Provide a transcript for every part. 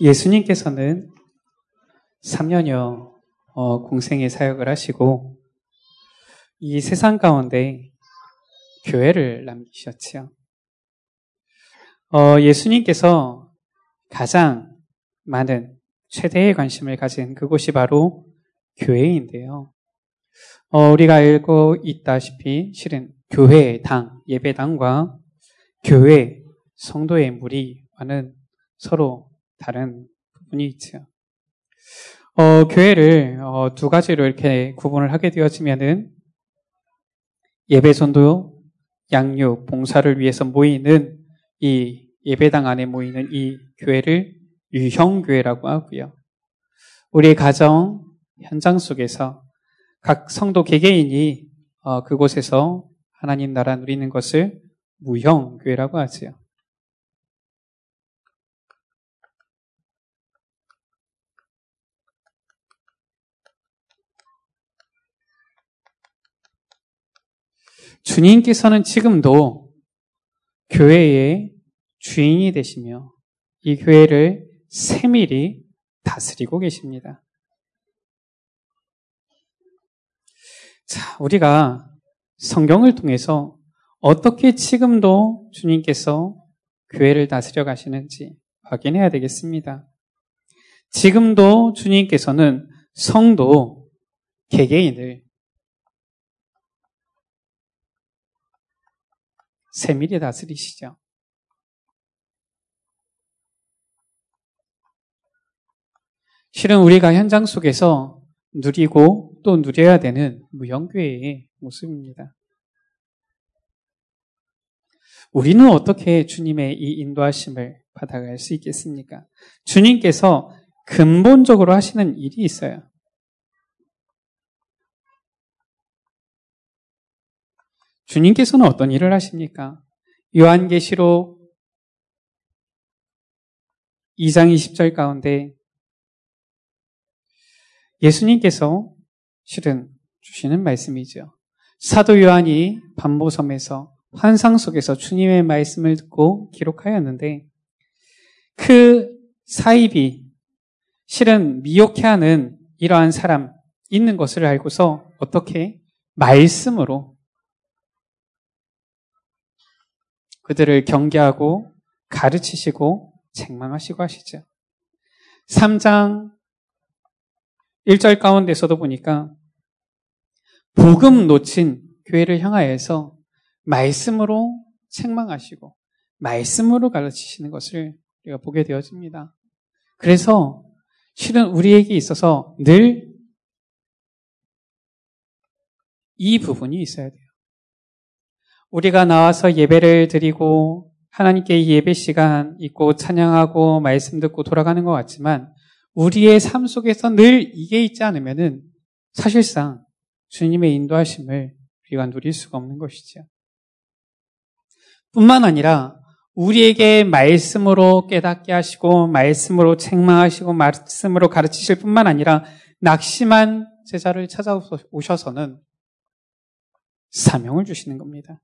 예수님께서는 3년여 공생의 사역을 하시고 이 세상 가운데 교회를 남기셨지요. 예수님께서 가장 많은 최대의 관심을 가진 그곳이 바로 교회인데요. 우리가 알고 있다시피 실은 교회당, 예배당과 교회, 성도의 무리와는 서로 다른 부분이 있죠. 교회를 두 가지로 이렇게 구분을 하게 되어지면은 예배 전도, 양육, 봉사를 위해서 모이는 이 예배당 안에 모이는 이 교회를 유형교회라고 하고요. 우리의 가정, 현장 속에서 각 성도 개개인이 그곳에서 하나님 나라 누리는 것을 무형교회라고 하지요. 주님께서는 지금도 교회의 주인이 되시며 이 교회를 세밀히 다스리고 계십니다. 자, 우리가 성경을 통해서 어떻게 지금도 주님께서 교회를 다스려 가시는지 확인해야 되겠습니다. 지금도 주님께서는 성도 개개인을 세밀히 다스리시죠. 실은 우리가 현장 속에서 누리고 또 누려야 되는 무형교회의 모습입니다. 우리는 어떻게 주님의 이 인도하심을 받아갈 수 있겠습니까? 주님께서 근본적으로 하시는 일이 있어요. 주님께서는 어떤 일을 하십니까? 요한계시록 2장 20절 가운데 예수님께서 실은 주시는 말씀이죠. 사도 요한이 반모섬에서 환상 속에서 주님의 말씀을 듣고 기록하였는데 그 사입이 실은 미혹해하는 이러한 사람 있는 것을 알고서 어떻게 말씀으로 그들을 경계하고 가르치시고 책망하시고 하시죠. 3장 1절 가운데서도 보니까 복음 놓친 교회를 향하여서 말씀으로 책망하시고 말씀으로 가르치시는 것을 우리가 보게 되어집니다. 그래서 실은 우리에게 있어서 늘 이 부분이 있어야 돼요. 우리가 나와서 예배를 드리고 하나님께 예배 시간 있고 찬양하고 말씀 듣고 돌아가는 것 같지만 우리의 삶 속에서 늘 이게 있지 않으면은 사실상 주님의 인도하심을 우리가 누릴 수가 없는 것이죠. 뿐만 아니라 우리에게 말씀으로 깨닫게 하시고 말씀으로 책망하시고 말씀으로 가르치실 뿐만 아니라 낙심한 제자를 찾아오셔서는 사명을 주시는 겁니다.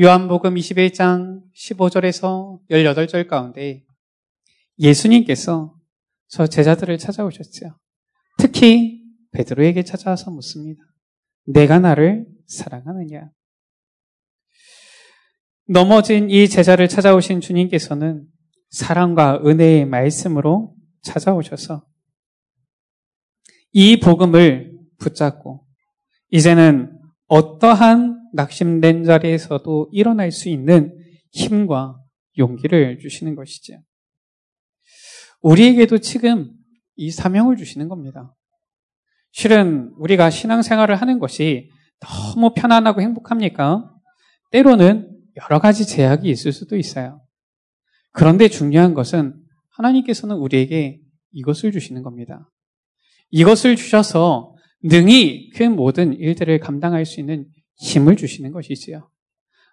요한복음 21장 15절에서 18절 가운데 예수님께서 저 제자들을 찾아오셨죠. 특히 베드로에게 찾아와서 묻습니다. 내가 나를 사랑하느냐? 넘어진 이 제자를 찾아오신 주님께서는 사랑과 은혜의 말씀으로 찾아오셔서 이 복음을 붙잡고 이제는 어떠한 낙심된 자리에서도 일어날 수 있는 힘과 용기를 주시는 것이죠. 우리에게도 지금 이 사명을 주시는 겁니다. 실은 우리가 신앙생활을 하는 것이 너무 편안하고 행복합니까? 때로는 여러 가지 제약이 있을 수도 있어요. 그런데 중요한 것은 하나님께서는 우리에게 이것을 주시는 겁니다. 이것을 주셔서 능히 그 모든 일들을 감당할 수 있는 힘을 주시는 것이지요.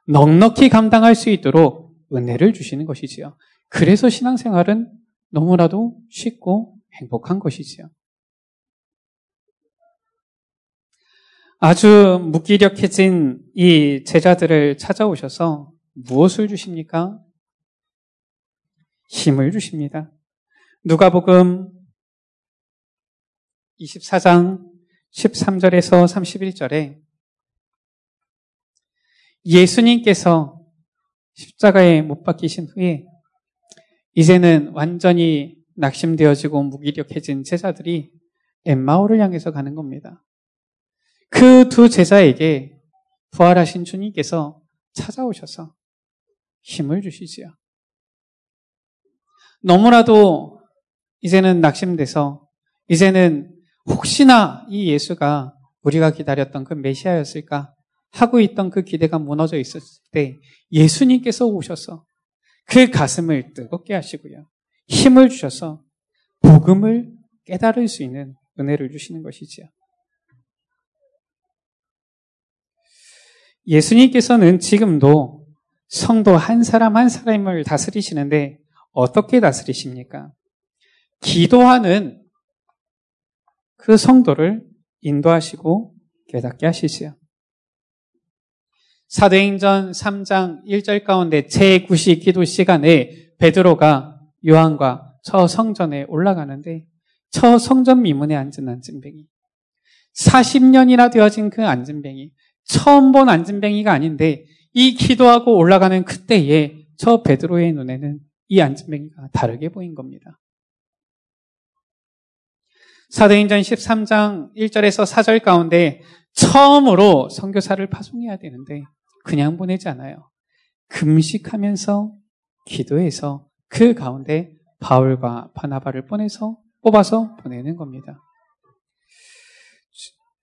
넉넉히 감당할 수 있도록 은혜를 주시는 것이지요. 그래서 신앙생활은 너무나도 쉽고 행복한 것이지요. 아주 무기력해진 이 제자들을 찾아오셔서 무엇을 주십니까? 힘을 주십니다. 누가복음 24장 13절에서 31절에 예수님께서 십자가에 못 박히신 후에 이제는 완전히 낙심되어지고 무기력해진 제자들이 엠마오를 향해서 가는 겁니다. 그 두 제자에게 부활하신 주님께서 찾아오셔서 힘을 주시지요. 너무나도 이제는 낙심돼서 이제는 혹시나 이 예수가 우리가 기다렸던 그 메시아였을까 하고 있던 그 기대가 무너져 있었을 때 예수님께서 오셔서 그 가슴을 뜨겁게 하시고요. 힘을 주셔서 복음을 깨달을 수 있는 은혜를 주시는 것이지요. 예수님께서는 지금도 성도 한 사람 한 사람을 다스리시는데 어떻게 다스리십니까? 기도하는 그 성도를 인도하시고 깨닫게 하시지요. 사도행전 3장 1절 가운데 제9시 기도 시간에 베드로가 요한과 저 성전에 올라가는데 저 성전 미문에 앉은 안진뱅이, 40년이나 되어진 그 안진뱅이, 처음 본 안진뱅이가 아닌데 이 기도하고 올라가는 그때에 저 베드로의 눈에는 이 안진뱅이가 다르게 보인 겁니다. 사도행전 13장 1절에서 4절 가운데 처음으로 선교사를 파송해야 되는데 그냥 보내지 않아요. 금식하면서 기도해서 그 가운데 바울과 바나바를 뽑아서 보내는 겁니다.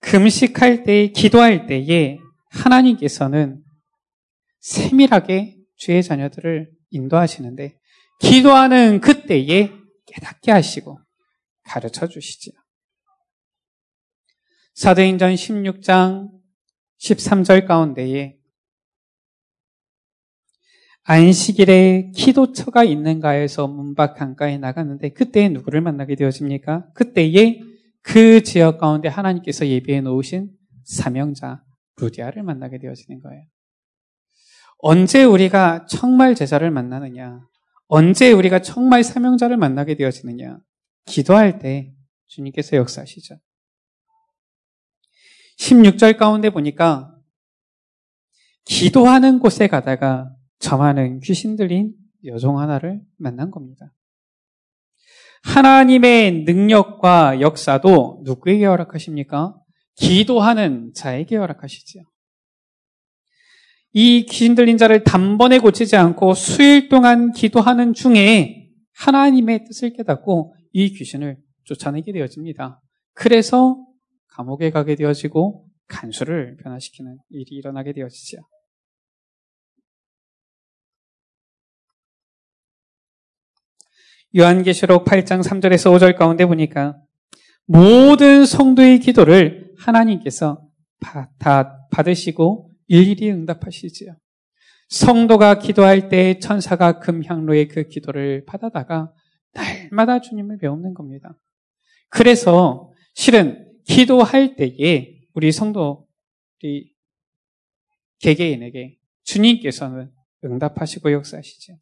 금식할 때, 기도할 때에 하나님께서는 세밀하게 주의 자녀들을 인도하시는데 기도하는 그때에 깨닫게 하시고 가르쳐 주시지요. 사도행전 16장 13절 가운데에 안식일에 기도처가 있는가에서 문밖 강가에 나갔는데 그때 누구를 만나게 되어집니까? 그때에 그 지역 가운데 하나님께서 예비해 놓으신 사명자 루디아를 만나게 되어지는 거예요. 언제 우리가 정말 제자를 만나느냐? 언제 우리가 정말 사명자를 만나게 되어지느냐? 기도할 때 주님께서 역사하시죠. 16절 가운데 보니까 기도하는 곳에 가다가 점하는 귀신 들린 여종 하나를 만난 겁니다. 하나님의 능력과 역사도 누구에게 허락하십니까? 기도하는 자에게 허락하시지요. 이 귀신 들린 자를 단번에 고치지 않고 수일 동안 기도하는 중에 하나님의 뜻을 깨닫고 이 귀신을 쫓아내게 되어집니다. 그래서 감옥에 가게 되어지고 간수를 변화시키는 일이 일어나게 되어지죠. 요한계시록 8장 3절에서 5절 가운데 보니까 모든 성도의 기도를 하나님께서 받으시고 일일이 응답하시지요. 성도가 기도할 때 천사가 금향로의 그 기도를 받아다가 날마다 주님을 배우는 겁니다. 그래서 실은 기도할 때에 우리 성도들이 개개인에게 주님께서는 응답하시고 역사하시죠.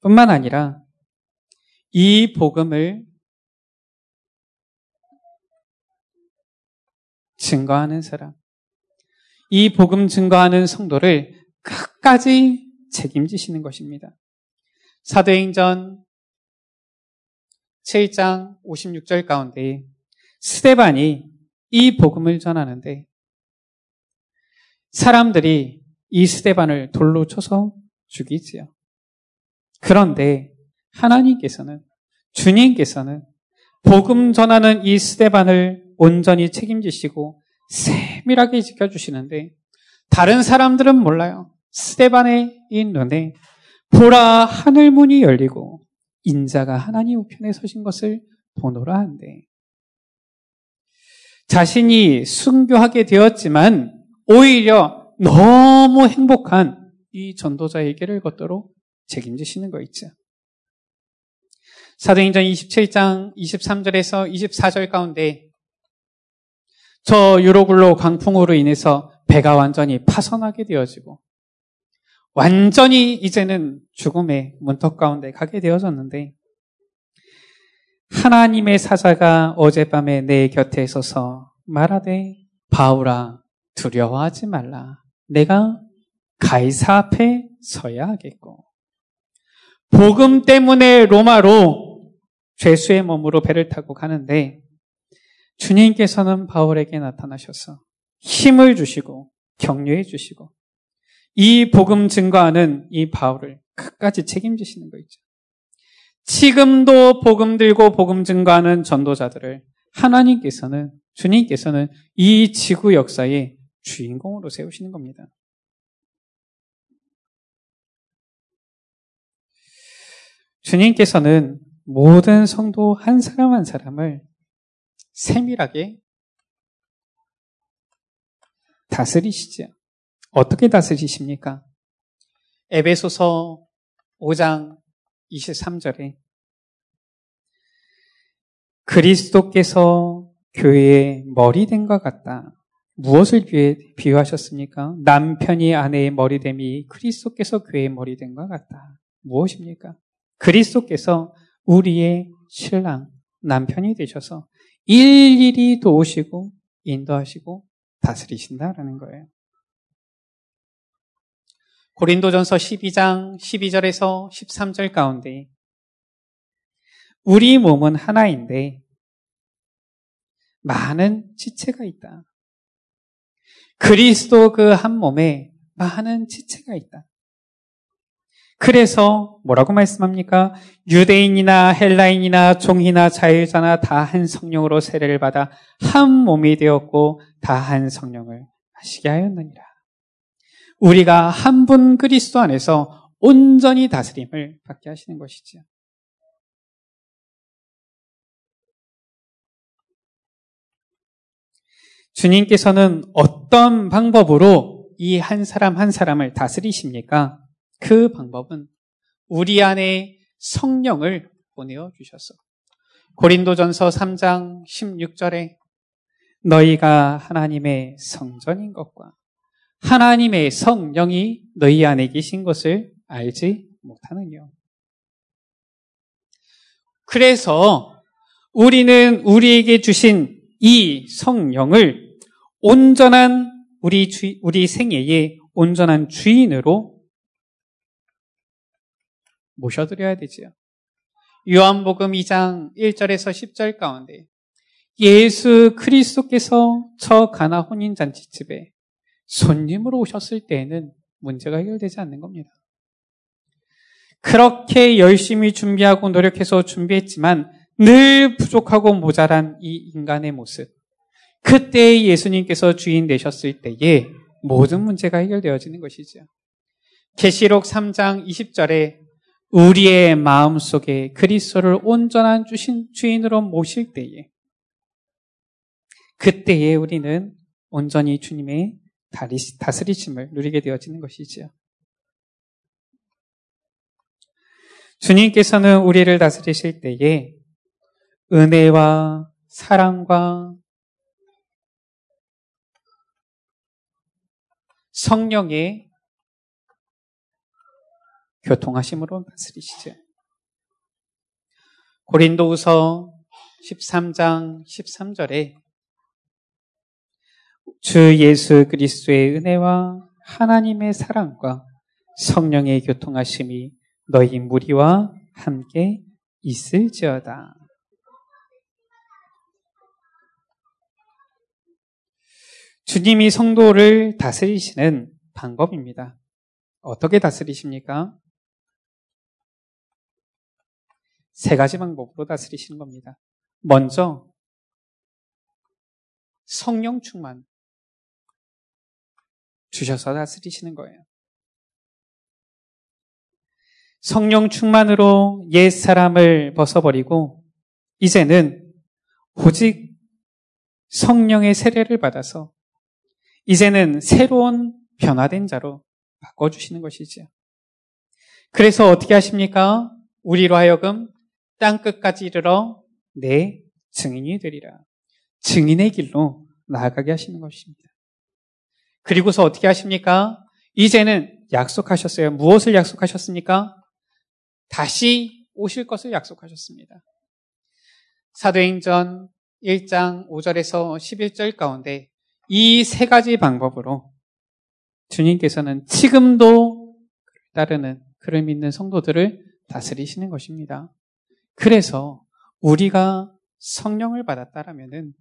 뿐만 아니라 이 복음을 증거하는 사람, 이 복음 증거하는 성도를 끝까지 책임지시는 것입니다. 사도행전 7장 56절 가운데 스데반이 이 복음을 전하는데 사람들이 이 스데반을 돌로 쳐서 죽이지요. 그런데 주님께서는 복음 전하는 이 스데반을 온전히 책임지시고 세밀하게 지켜주시는데 다른 사람들은 몰라요. 스데반의 이 눈에 보라 하늘문이 열리고 인자가 하나님 우편에 서신 것을 보노라 한데 자신이 순교하게 되었지만 오히려 너무 행복한 이 전도자의 길을 걷도록 책임지시는 거 있죠. 사도행전 27장 23절에서 24절 가운데 저 유로굴로 강풍으로 인해서 배가 완전히 파손하게 되어지고 완전히 이제는 죽음의 문턱 가운데 가게 되어졌는데 하나님의 사자가 어젯밤에 내 곁에 서서 말하되 바울아 두려워하지 말라. 내가 가이사 앞에 서야 하겠고 복음 때문에 로마로 죄수의 몸으로 배를 타고 가는데 주님께서는 바울에게 나타나셔서 힘을 주시고 격려해 주시고 이 복음 증거하는 이 바울을 끝까지 책임지시는 거 있죠. 지금도 복음 들고 복음 증거하는 전도자들을 하나님께서는 주님께서는 이 지구 역사의 주인공으로 세우시는 겁니다. 주님께서는 모든 성도 한 사람 한 사람을 세밀하게 다스리시죠. 어떻게 다스리십니까? 에베소서 5장 23절에 그리스도께서 교회의 머리됨과 같다. 무엇을 비유하셨습니까? 남편이 아내의 머리됨이 그리스도께서 교회의 머리됨과 같다. 무엇입니까? 그리스도께서 우리의 신랑, 남편이 되셔서 일일이 도우시고 인도하시고 다스리신다라는 거예요. 고린도전서 12장 12절에서 13절 가운데 우리 몸은 하나인데 많은 지체가 있다. 그리스도 그 한 몸에 많은 지체가 있다. 그래서 뭐라고 말씀합니까? 유대인이나 헬라인이나 종이나 자유자나 다 한 성령으로 세례를 받아 한 몸이 되었고 다 한 성령을 마시게 하였느니라. 우리가 한 분 그리스도 안에서 온전히 다스림을 받게 하시는 것이지요. 주님께서는 어떤 방법으로 이 한 사람 한 사람을 다스리십니까? 그 방법은 우리 안에 성령을 보내주셔서 고린도전서 3장 16절에 너희가 하나님의 성전인 것과 하나님의 성령이 너희 안에 계신 것을 알지 못하느냐. 그래서 우리는 우리에게 주신 이 성령을 온전한 우리 생애의 온전한 주인으로 모셔드려야 되지요. 요한복음 2장 1절에서 10절 가운데 예수 그리스도께서 저 가나 혼인잔치집에 손님으로 오셨을 때에는 문제가 해결되지 않는 겁니다. 그렇게 열심히 준비하고 노력해서 준비했지만 늘 부족하고 모자란 이 인간의 모습. 그때 예수님께서 주인 되셨을 때에 모든 문제가 해결되어지는 것이죠. 계시록 3장 20절에 우리의 마음속에 그리스도를 온전한 주인으로 모실 때에 그때에 우리는 온전히 주님의 다스리심을 누리게 되어지는 것이지요. 주님께서는 우리를 다스리실 때에 은혜와 사랑과 성령의 교통하심으로 다스리시죠. 고린도후서 13장 13절에 주 예수 그리스도의 은혜와 하나님의 사랑과 성령의 교통하심이 너희 무리와 함께 있을지어다. 주님이 성도를 다스리시는 방법입니다. 어떻게 다스리십니까? 세 가지 방법으로 다스리시는 겁니다. 먼저 성령 충만 주셔서 다스리시는 거예요. 성령 충만으로 옛 사람을 벗어버리고 이제는 오직 성령의 세례를 받아서 이제는 새로운 변화된 자로 바꿔주시는 것이지요. 그래서 어떻게 하십니까? 우리로 하여금 땅끝까지 이르러 내 증인이 되리라. 증인의 길로 나아가게 하시는 것입니다. 그리고서 어떻게 하십니까? 이제는 약속하셨어요. 무엇을 약속하셨습니까? 다시 오실 것을 약속하셨습니다. 사도행전 1장 5절에서 11절 가운데 이 세 가지 방법으로 주님께서는 지금도 따르는 그를 믿는 성도들을 다스리시는 것입니다. 그래서 우리가 성령을 받았다라면은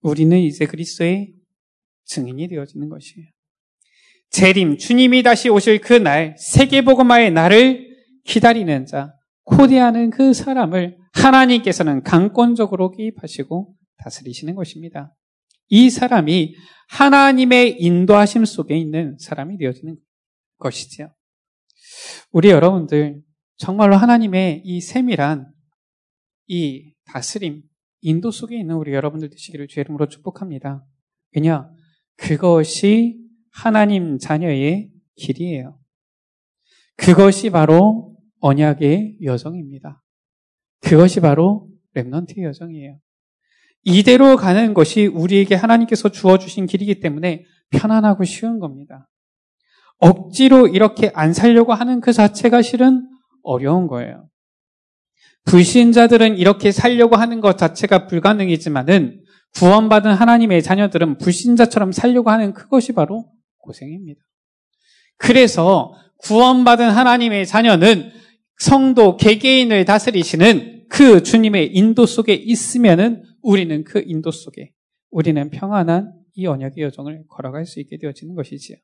우리는 이제 그리스도의 증인이 되어지는 것이에요. 재림, 주님이 다시 오실 그 날, 세계복음화의 날을 기다리는 자, 코디하는 그 사람을 하나님께서는 강권적으로 개입하시고 다스리시는 것입니다. 이 사람이 하나님의 인도하심 속에 있는 사람이 되어지는 것이지요. 우리 여러분들 정말로 하나님의 이 세밀한 이 다스림, 인도 속에 있는 우리 여러분들 되시기를 주의 이름으로 축복합니다. 왜냐? 그것이 하나님 자녀의 길이에요. 그것이 바로 언약의 여정입니다. 그것이 바로 렘넌트의 여정이에요. 이대로 가는 것이 우리에게 하나님께서 주어주신 길이기 때문에 편안하고 쉬운 겁니다. 억지로 이렇게 안 살려고 하는 그 자체가 실은 어려운 거예요. 불신자들은 이렇게 살려고 하는 것 자체가 불가능이지만은 구원받은 하나님의 자녀들은 불신자처럼 살려고 하는 그것이 바로 고생입니다. 그래서 구원받은 하나님의 자녀는 성도 개개인을 다스리시는 그 주님의 인도 속에 있으면은 우리는 그 인도 속에 우리는 평안한 이 언약의 여정을 걸어갈 수 있게 되어지는 것이지요.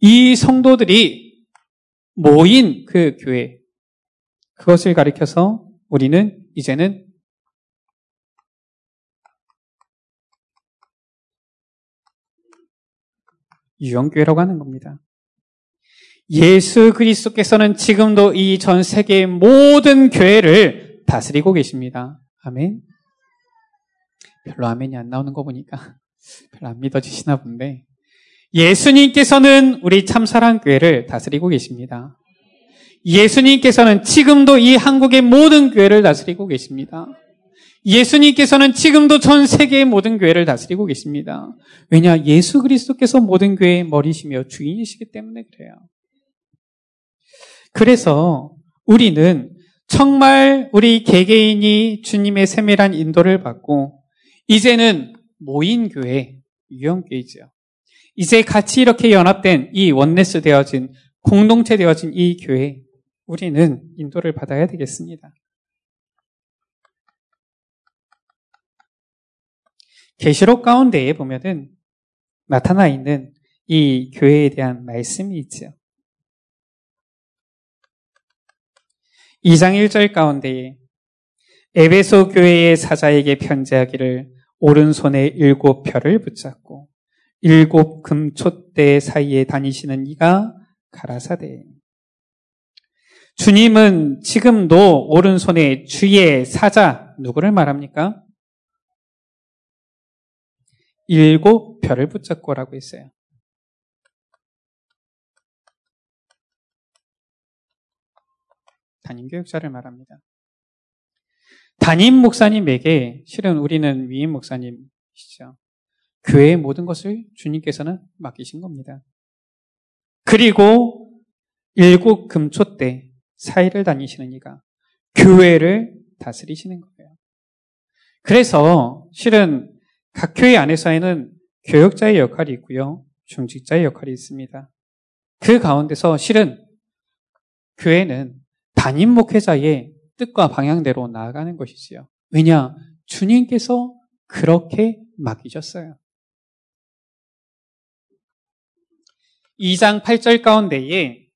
이 성도들이 모인 그 교회, 그것을 가리켜서 우리는 이제는 유언교회라고 하는 겁니다. 예수 그리스도께서는 지금도 이 전 세계의 모든 교회를 다스리고 계십니다. 아멘. 별로 아멘이 안 나오는 거 보니까 별로 안 믿어지시나 본데, 예수님께서는 우리 참사랑교회를 다스리고 계십니다. 예수님께서는 지금도 이 한국의 모든 교회를 다스리고 계십니다. 예수님께서는 지금도 전 세계의 모든 교회를 다스리고 계십니다. 왜냐? 예수 그리스도께서 모든 교회의 머리시며 주인이시기 때문에 그래요. 그래서 우리는 정말 우리 개개인이 주님의 세밀한 인도를 받고 이제는 모인 교회, 유형교회죠. 이제 같이 이렇게 연합된 이 원네스 되어진, 공동체 되어진 이 교회, 우리는 인도를 받아야 되겠습니다. 계시록 가운데에 보면은 나타나 있는 이 교회에 대한 말씀이 있죠. 2장 1절 가운데에 에베소 교회의 사자에게 편지하기를 오른손에 7 별을 붙잡고 7 금촛대 사이에 다니시는 이가 가라사대. 주님은 지금도 오른손에 주의 사자, 누구를 말합니까? 7 별을 붙잡고 라고 했어요. 담임 교육자를 말합니다. 담임 목사님에게, 실은 우리는 위임 목사님이시죠, 교회의 모든 것을 주님께서는 맡기신 겁니다. 그리고 7 금초대 사이를 다니시는 이가 교회를 다스리시는 거예요. 그래서 실은 각 교회 안에서는 교역자의 역할이 있고요, 중직자의 역할이 있습니다. 그 가운데서 실은 교회는 담임 목회자의 뜻과 방향대로 나아가는 것이지요. 왜냐? 주님께서 그렇게 맡기셨어요. 2장 8절 가운데에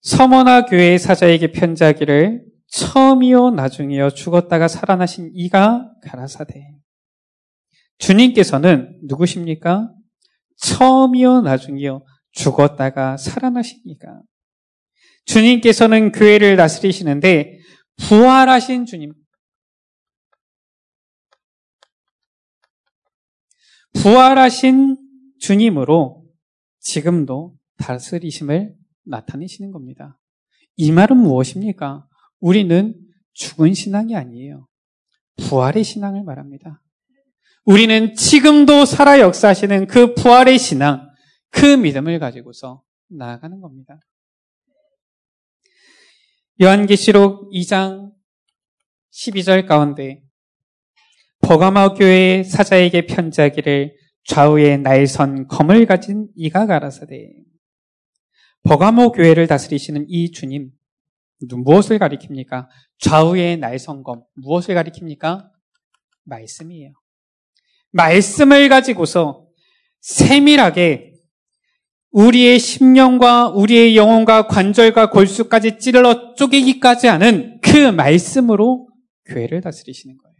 서머나 교회의 사자에게 편지하기를 처음이요 나중이요 죽었다가 살아나신 이가 가라사대. 주님께서는 누구십니까? 처음이요 나중이요 죽었다가 살아나신 이가. 주님께서는 교회를 다스리시는데 부활하신 주님, 부활하신 주님으로 지금도 다스리심을 나타내시는 겁니다. 이 말은 무엇입니까? 우리는 죽은 신앙이 아니에요. 부활의 신앙을 말합니다. 우리는 지금도 살아 역사하시는 그 부활의 신앙, 그 믿음을 가지고서 나아가는 겁니다. 요한계시록 2장 12절 가운데 버가마 교회의 사자에게 편지하기를 좌우에 날선 검을 가진 이가 가라사대 버가모 교회를 다스리시는 이 주님 무엇을 가리킵니까? 좌우에 날선 검 무엇을 가리킵니까? 말씀이에요. 말씀을 가지고서 세밀하게 우리의 심령과 우리의 영혼과 관절과 골수까지 찔러 쪼개기까지 하는 그 말씀으로 교회를 다스리시는 거예요.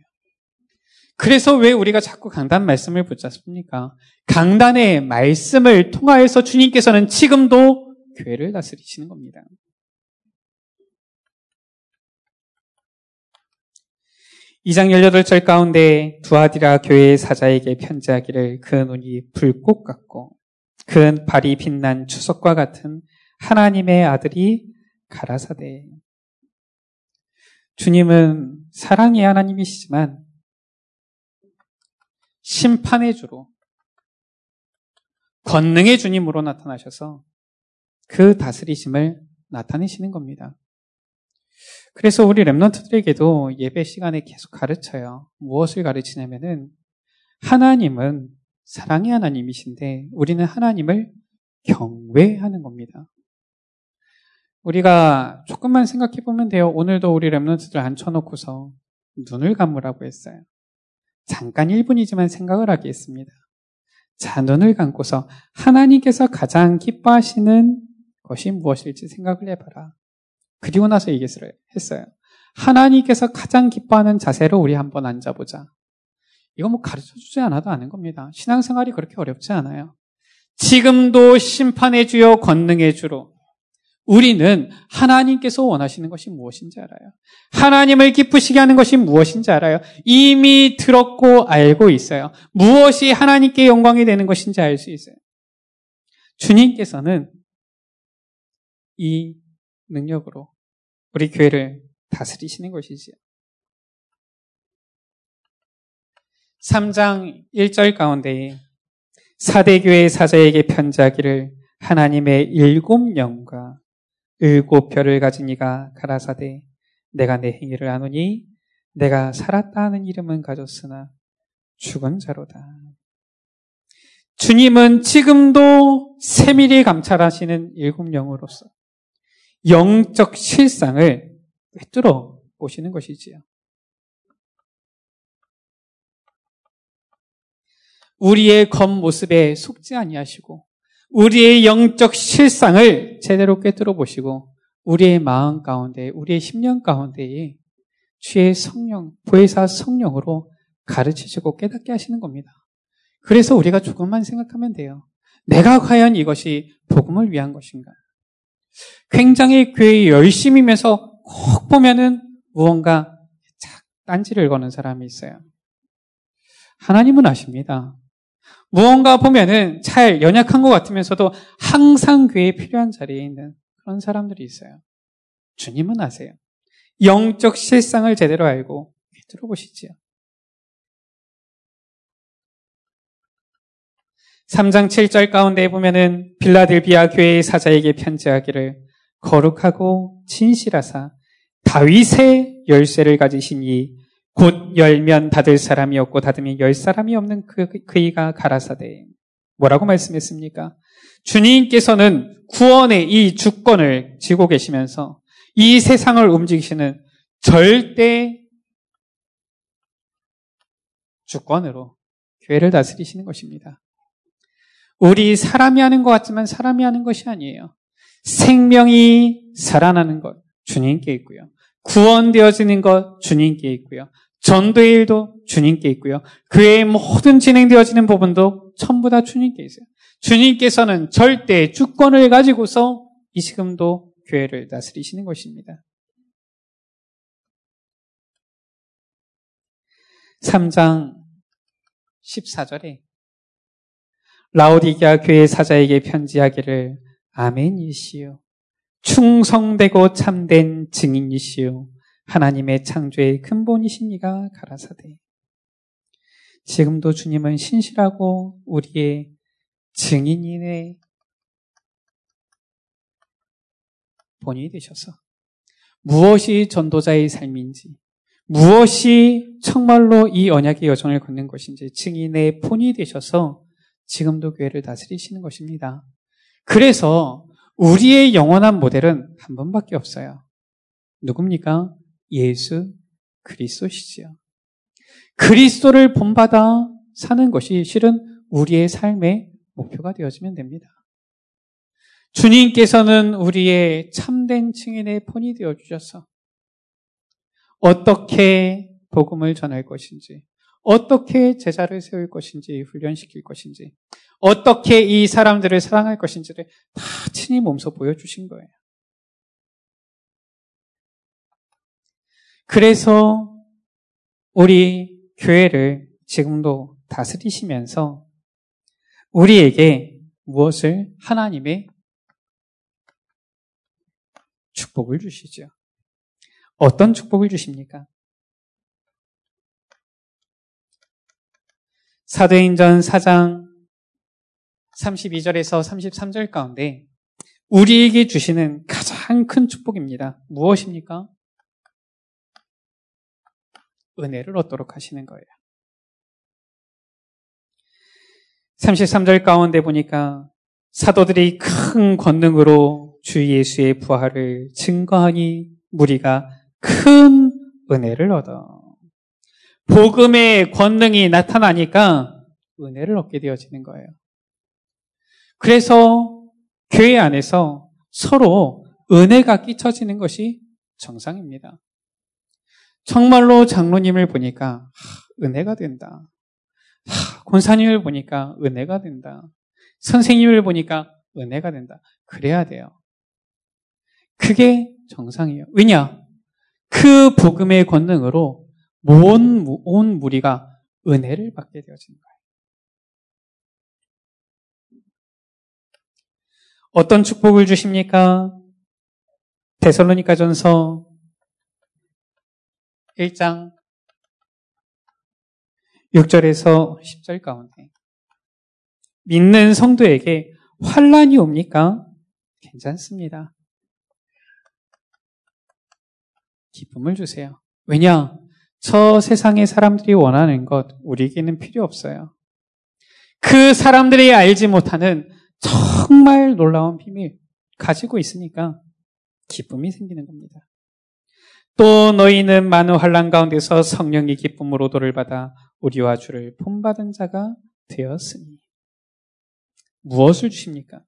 그래서 왜 우리가 자꾸 강단 말씀을 붙잡습니까? 강단의 말씀을 통하여서 주님께서는 지금도 교회를 다스리시는 겁니다. 이 장 18절 가운데 두아디라 교회의 사자에게 편지하기를 그 눈이 불꽃 같고 그 발이 빛난 추석과 같은 하나님의 아들이 가라사대 주님은 사랑의 하나님이시지만 심판의 주로 권능의 주님으로 나타나셔서 그 다스리심을 나타내시는 겁니다. 그래서 우리 렘넌트들에게도 예배 시간에 계속 가르쳐요. 무엇을 가르치냐면은 하나님은 사랑의 하나님이신데 우리는 하나님을 경외하는 겁니다. 우리가 조금만 생각해 보면 돼요. 오늘도 우리 렘넌트들 앉혀놓고서 눈을 감으라고 했어요. 잠깐 1분이지만 생각을 하게 했습니다. 자, 눈을 감고서 하나님께서 가장 기뻐하시는 것이 무엇일지 생각을 해봐라. 그리고 나서 얘기를 했어요. 하나님께서 가장 기뻐하는 자세로 우리 한번 앉아보자. 이거 뭐 가르쳐주지 않아도 아는 겁니다. 신앙생활이 그렇게 어렵지 않아요. 지금도 심판의 주여 권능의 주로 우리는 하나님께서 원하시는 것이 무엇인지 알아요. 하나님을 기쁘시게 하는 것이 무엇인지 알아요. 이미 들었고 알고 있어요. 무엇이 하나님께 영광이 되는 것인지 알 수 있어요. 주님께서는 이 능력으로 우리 교회를 다스리시는 것이지요. 3장 1절 가운데 사대교회의 사자에게 편지하기를 하나님의 7영과 7별을 가진 이가 가라사대 내가 내 행위를 아노니 내가 살았다 하는 이름은 가졌으나 죽은 자로다. 주님은 지금도 세밀히 감찰하시는 7영으로서 영적 실상을 꿰뚫어 보시는 것이지요. 우리의 겉모습에 속지 아니하시고 우리의 영적 실상을 제대로 꿰뚫어 보시고 우리의 마음 가운데, 우리의 심령 가운데에 주의 성령, 보혜사 성령으로 가르치시고 깨닫게 하시는 겁니다. 그래서 우리가 조금만 생각하면 돼요. 내가 과연 이것이 복음을 위한 것인가? 굉장히 교회에 열심이면서 꼭 보면은 무언가 딴지를 거는 사람이 있어요. 하나님은 아십니다. 무언가 보면은 잘 연약한 것 같으면서도 항상 교회에 필요한 자리에 있는 그런 사람들이 있어요. 주님은 아세요. 영적 실상을 제대로 알고 들어보시지요. 3장 7절 가운데 보면은 빌라델비아 교회의 사자에게 편지하기를 거룩하고 진실하사 다윗의 열쇠를 가지신 이 곧 열면 닫을 사람이 없고 닫으면 열 사람이 없는 그이가 가라사대 뭐라고 말씀했습니까? 주님께서는 구원의 이 주권을 쥐고 계시면서 이 세상을 움직이시는 절대 주권으로 교회를 다스리시는 것입니다. 우리 사람이 하는 것 같지만 사람이 하는 것이 아니에요. 생명이 살아나는 것 주님께 있고요. 구원되어지는 것 주님께 있고요. 전도의 일도 주님께 있고요. 그의 모든 진행되어지는 부분도 전부 다 주님께 있어요. 주님께서는 절대 주권을 가지고서 이 지금도 교회를 다스리시는 것입니다. 3장 14절에 라오디게아 교회의 사자에게 편지하기를 아멘이시요 충성되고 참된 증인이시요 하나님의 창조의 근본이신 이가 가라사대 지금도 주님은 신실하고 우리의 증인인의 본인이 되셔서 무엇이 전도자의 삶인지, 무엇이 정말로 이 언약의 여정을 걷는 것인지 증인의 본인이 되셔서 지금도 교회를 다스리시는 것입니다. 그래서 우리의 영원한 모델은 한 분밖에 없어요. 누굽니까? 예수 그리스도시지요. 그리스도를 본받아 사는 것이 실은 우리의 삶의 목표가 되어지면 됩니다. 주님께서는 우리의 참된 증인의 본이 되어주셔서 어떻게 복음을 전할 것인지, 어떻게 제자를 세울 것인지, 훈련시킬 것인지, 어떻게 이 사람들을 사랑할 것인지를 다 친히 몸소 보여주신 거예요. 그래서 우리 교회를 지금도 다스리시면서 우리에게 무엇을, 하나님의 축복을 주시죠. 어떤 축복을 주십니까? 사도행전 4장 32절에서 33절 가운데 우리에게 주시는 가장 큰 축복입니다. 무엇입니까? 은혜를 얻도록 하시는 거예요. 33절 가운데 보니까 사도들이 큰 권능으로 주 예수의 부활을 증거하니 무리가 큰 은혜를 얻어. 복음의 권능이 나타나니까 은혜를 얻게 되어지는 거예요. 그래서 교회 안에서 서로 은혜가 끼쳐지는 것이 정상입니다. 정말로 장로님을 보니까 은혜가 된다. 권사님을 보니까 은혜가 된다. 선생님을 보니까 은혜가 된다. 그래야 돼요. 그게 정상이에요. 왜냐? 그 복음의 권능으로 온 무리가 은혜를 받게 되어진 거예요. 어떤 축복을 주십니까? 데살로니가전서 1장 6절에서 10절 가운데 믿는 성도에게 환난이 옵니까? 괜찮습니다. 기쁨을 주세요. 왜냐? 저 세상의 사람들이 원하는 것 우리에게는 필요 없어요. 그 사람들이 알지 못하는 정말 놀라운 비밀 가지고 있으니까 기쁨이 생기는 겁니다. 또 너희는 많은 환난 가운데서 성령의 기쁨으로 도를 받아 우리와 주를 본받은 자가 되었으니. 무엇을 주십니까?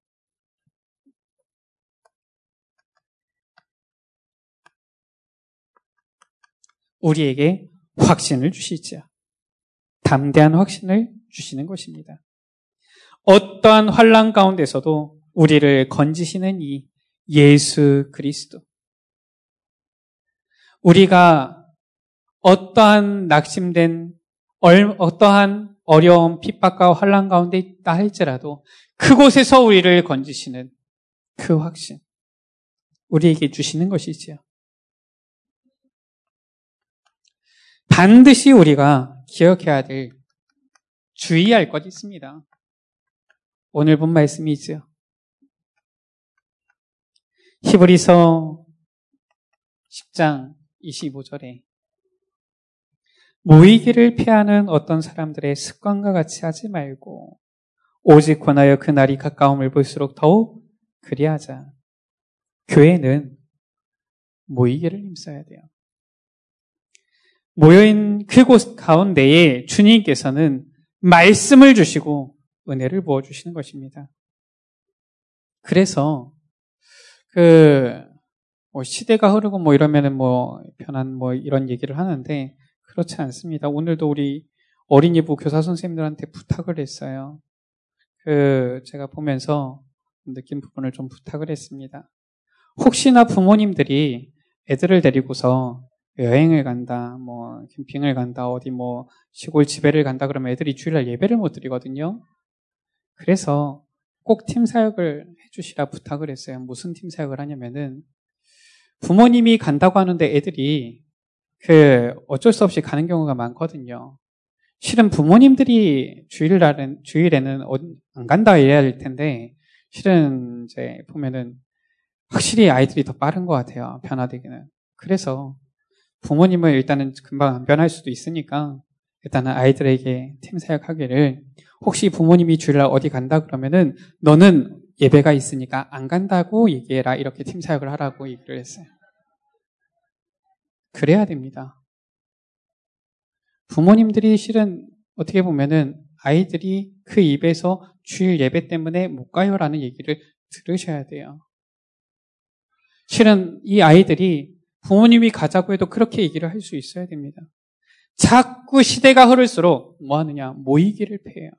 우리에게 확신을 주시죠. 담대한 확신을 주시는 것입니다. 어떠한 환난 가운데서도 우리를 건지시는 이 예수 그리스도, 우리가 어떠한 낙심된, 어떠한 어려움, 핍박과 환난 가운데 있다 할지라도 그곳에서 우리를 건지시는 그 확신, 우리에게 주시는 것이지요. 반드시 우리가 기억해야 될, 주의할 것이 있습니다. 오늘 본 말씀이지요. 히브리서 10장 25절에 모이기를 피하는 어떤 사람들의 습관과 같이 하지 말고 오직 권하여 그 날이 가까움을 볼수록 더욱 그리하자. 교회는 모이기를 힘써야 돼요. 모여있는 그곳 가운데에 주님께서는 말씀을 주시고 은혜를 부어주시는 것입니다. 그래서 시대가 흐르고 이러면은 편한 이런 얘기를 하는데 그렇지 않습니다. 오늘도 우리 어린이부 교사 선생님들한테 부탁을 했어요. 제가 보면서 느낀 부분을 좀 부탁을 했습니다. 혹시나 부모님들이 애들을 데리고서 여행을 간다, 캠핑을 간다, 어디 시골 지배를 간다 그러면 애들이 주일날 예배를 못 드리거든요. 그래서 꼭 팀 사역을 해주시라 부탁을 했어요. 무슨 팀 사역을 하냐면은 부모님이 간다고 하는데 애들이 어쩔 수 없이 가는 경우가 많거든요. 실은 부모님들이 주일에는 안 간다 이래야 할 텐데 실은 이제 보면은 확실히 아이들이 더 빠른 것 같아요. 변화되기는. 그래서 부모님은 일단은 금방 안 변할 수도 있으니까 일단은 아이들에게 팀 사역하기를, 혹시 부모님이 주일날 어디 간다 그러면은 너는 예배가 있으니까 안 간다고 얘기해라, 이렇게 팀 사역을 하라고 얘기를 했어요. 그래야 됩니다. 부모님들이 실은 어떻게 보면은 아이들이 그 입에서 주일 예배 때문에 못 가요라는 얘기를 들으셔야 돼요. 실은 이 아이들이 부모님이 가자고 해도 그렇게 얘기를 할 수 있어야 됩니다. 자꾸 시대가 흐를수록 뭐 하느냐? 모이기를 패해요.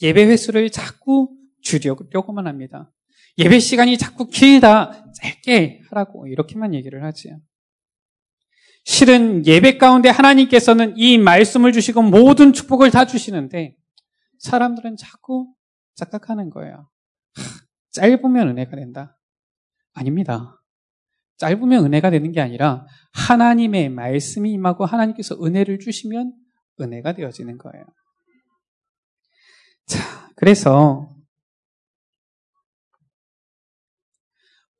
예배 횟수를 자꾸 줄이려고만 합니다. 예배 시간이 자꾸 길다, 짧게 하라고 이렇게만 얘기를 하지요. 실은 예배 가운데 하나님께서는 이 말씀을 주시고 모든 축복을 다 주시는데 사람들은 자꾸 착각하는 거예요. 짧으면 은혜가 된다. 아닙니다. 짧으면 은혜가 되는 게 아니라 하나님의 말씀이 임하고 하나님께서 은혜를 주시면 은혜가 되어지는 거예요. 자, 그래서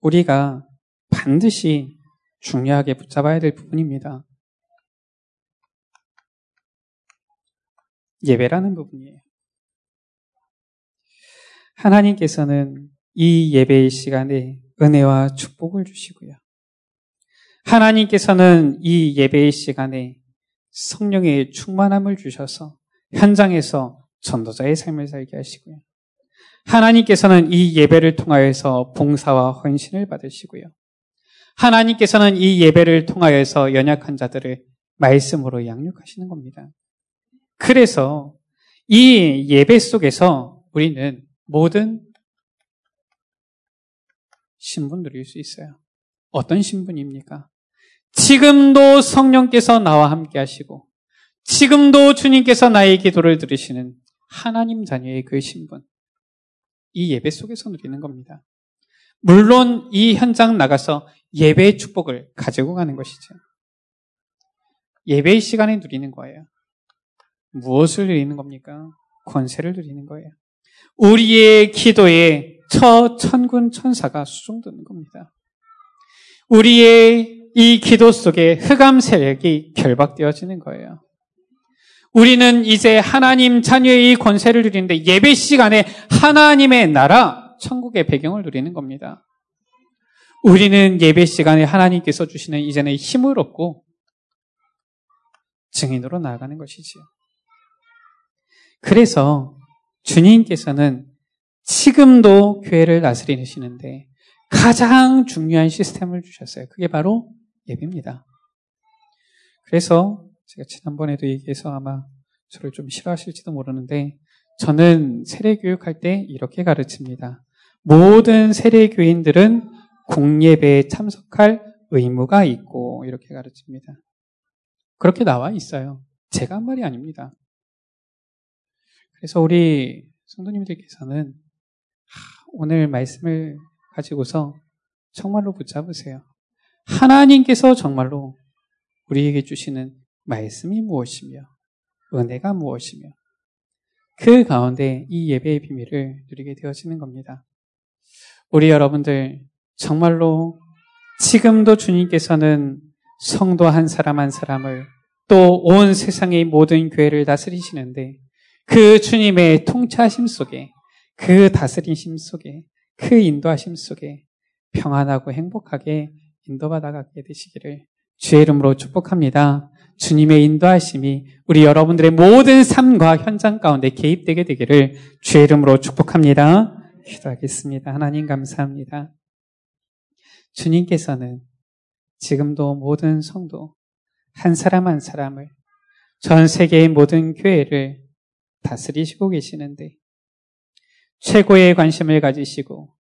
우리가 반드시 중요하게 붙잡아야 될 부분입니다. 예배라는 부분이에요. 하나님께서는 이 예배의 시간에 은혜와 축복을 주시고요. 하나님께서는 이 예배의 시간에 성령의 충만함을 주셔서 현장에서 전도자의 삶을 살게 하시고요. 하나님께서는 이 예배를 통하여서 봉사와 헌신을 받으시고요. 하나님께서는 이 예배를 통하여서 연약한 자들을 말씀으로 양육하시는 겁니다. 그래서 이 예배 속에서 우리는 모든 신분 누릴 수 있어요. 어떤 신분입니까? 지금도 성령께서 나와 함께 하시고 지금도 주님께서 나의 기도를 들으시는 하나님 자녀의 그 신분, 이 예배 속에서 누리는 겁니다. 물론 이 현장 나가서 예배의 축복을 가지고 가는 것이죠. 예배의 시간에 누리는 거예요. 무엇을 누리는 겁니까? 권세를 누리는 거예요. 우리의 기도에 천군 천사가 수종드는 겁니다. 우리의 이 기도 속에 흑암 세력이 결박되어지는 거예요. 우리는 이제 하나님 자녀의 권세를 누리는데 예배 시간에 하나님의 나라, 천국의 배경을 누리는 겁니다. 우리는 예배 시간에 하나님께서 주시는 이제는 힘을 얻고 증인으로 나아가는 것이지요. 그래서 주님께서는 지금도 교회를 다스리시는데 가장 중요한 시스템을 주셨어요. 그게 바로 예배입니다. 그래서 제가 지난번에도 얘기해서 아마 저를 좀 싫어하실지도 모르는데 저는 세례교육할 때 이렇게 가르칩니다. 모든 세례교인들은 공예배에 참석할 의무가 있고, 이렇게 가르칩니다. 그렇게 나와 있어요. 제가 한 말이 아닙니다. 그래서 우리 성도님들께서는 오늘 말씀을 가지고서 정말로 붙잡으세요. 하나님께서 정말로 우리에게 주시는 말씀이 무엇이며 은혜가 무엇이며 그 가운데 이 예배의 비밀을 누리게 되어지는 겁니다. 우리 여러분들 정말로 지금도 주님께서는 성도 한 사람 한 사람을, 또 온 세상의 모든 교회를 다스리시는데 그 주님의 통치하심 속에, 그 다스리심 속에, 그 인도하심 속에 평안하고 행복하게 인도받아가게 되시기를 주의 이름으로 축복합니다. 주님의 인도하심이 우리 여러분들의 모든 삶과 현장 가운데 개입되게 되기를 주의 이름으로 축복합니다. 기도하겠습니다. 하나님 감사합니다. 주님께서는 지금도 모든 성도 한 사람 한 사람을, 전 세계의 모든 교회를 다스리시고 계시는데 최고의 관심을 가지시고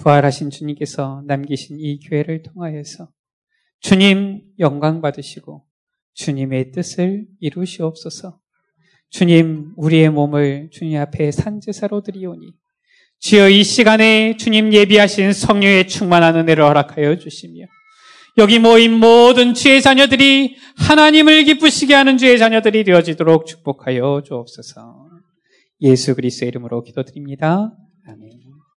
부활하신 주님께서 남기신 이 교회를 통하여서 주님 영광 받으시고 주님의 뜻을 이루시옵소서. 주님, 우리의 몸을 주님 앞에 산제사로 드리오니 주여 이 시간에 주님 예비하신 성령의 충만한 은혜를 허락하여 주시며 여기 모인 모든 주의 자녀들이 하나님을 기쁘시게 하는 주의 자녀들이 되어지도록 축복하여 주옵소서. 예수 그리스도의 이름으로 기도드립니다. 아멘.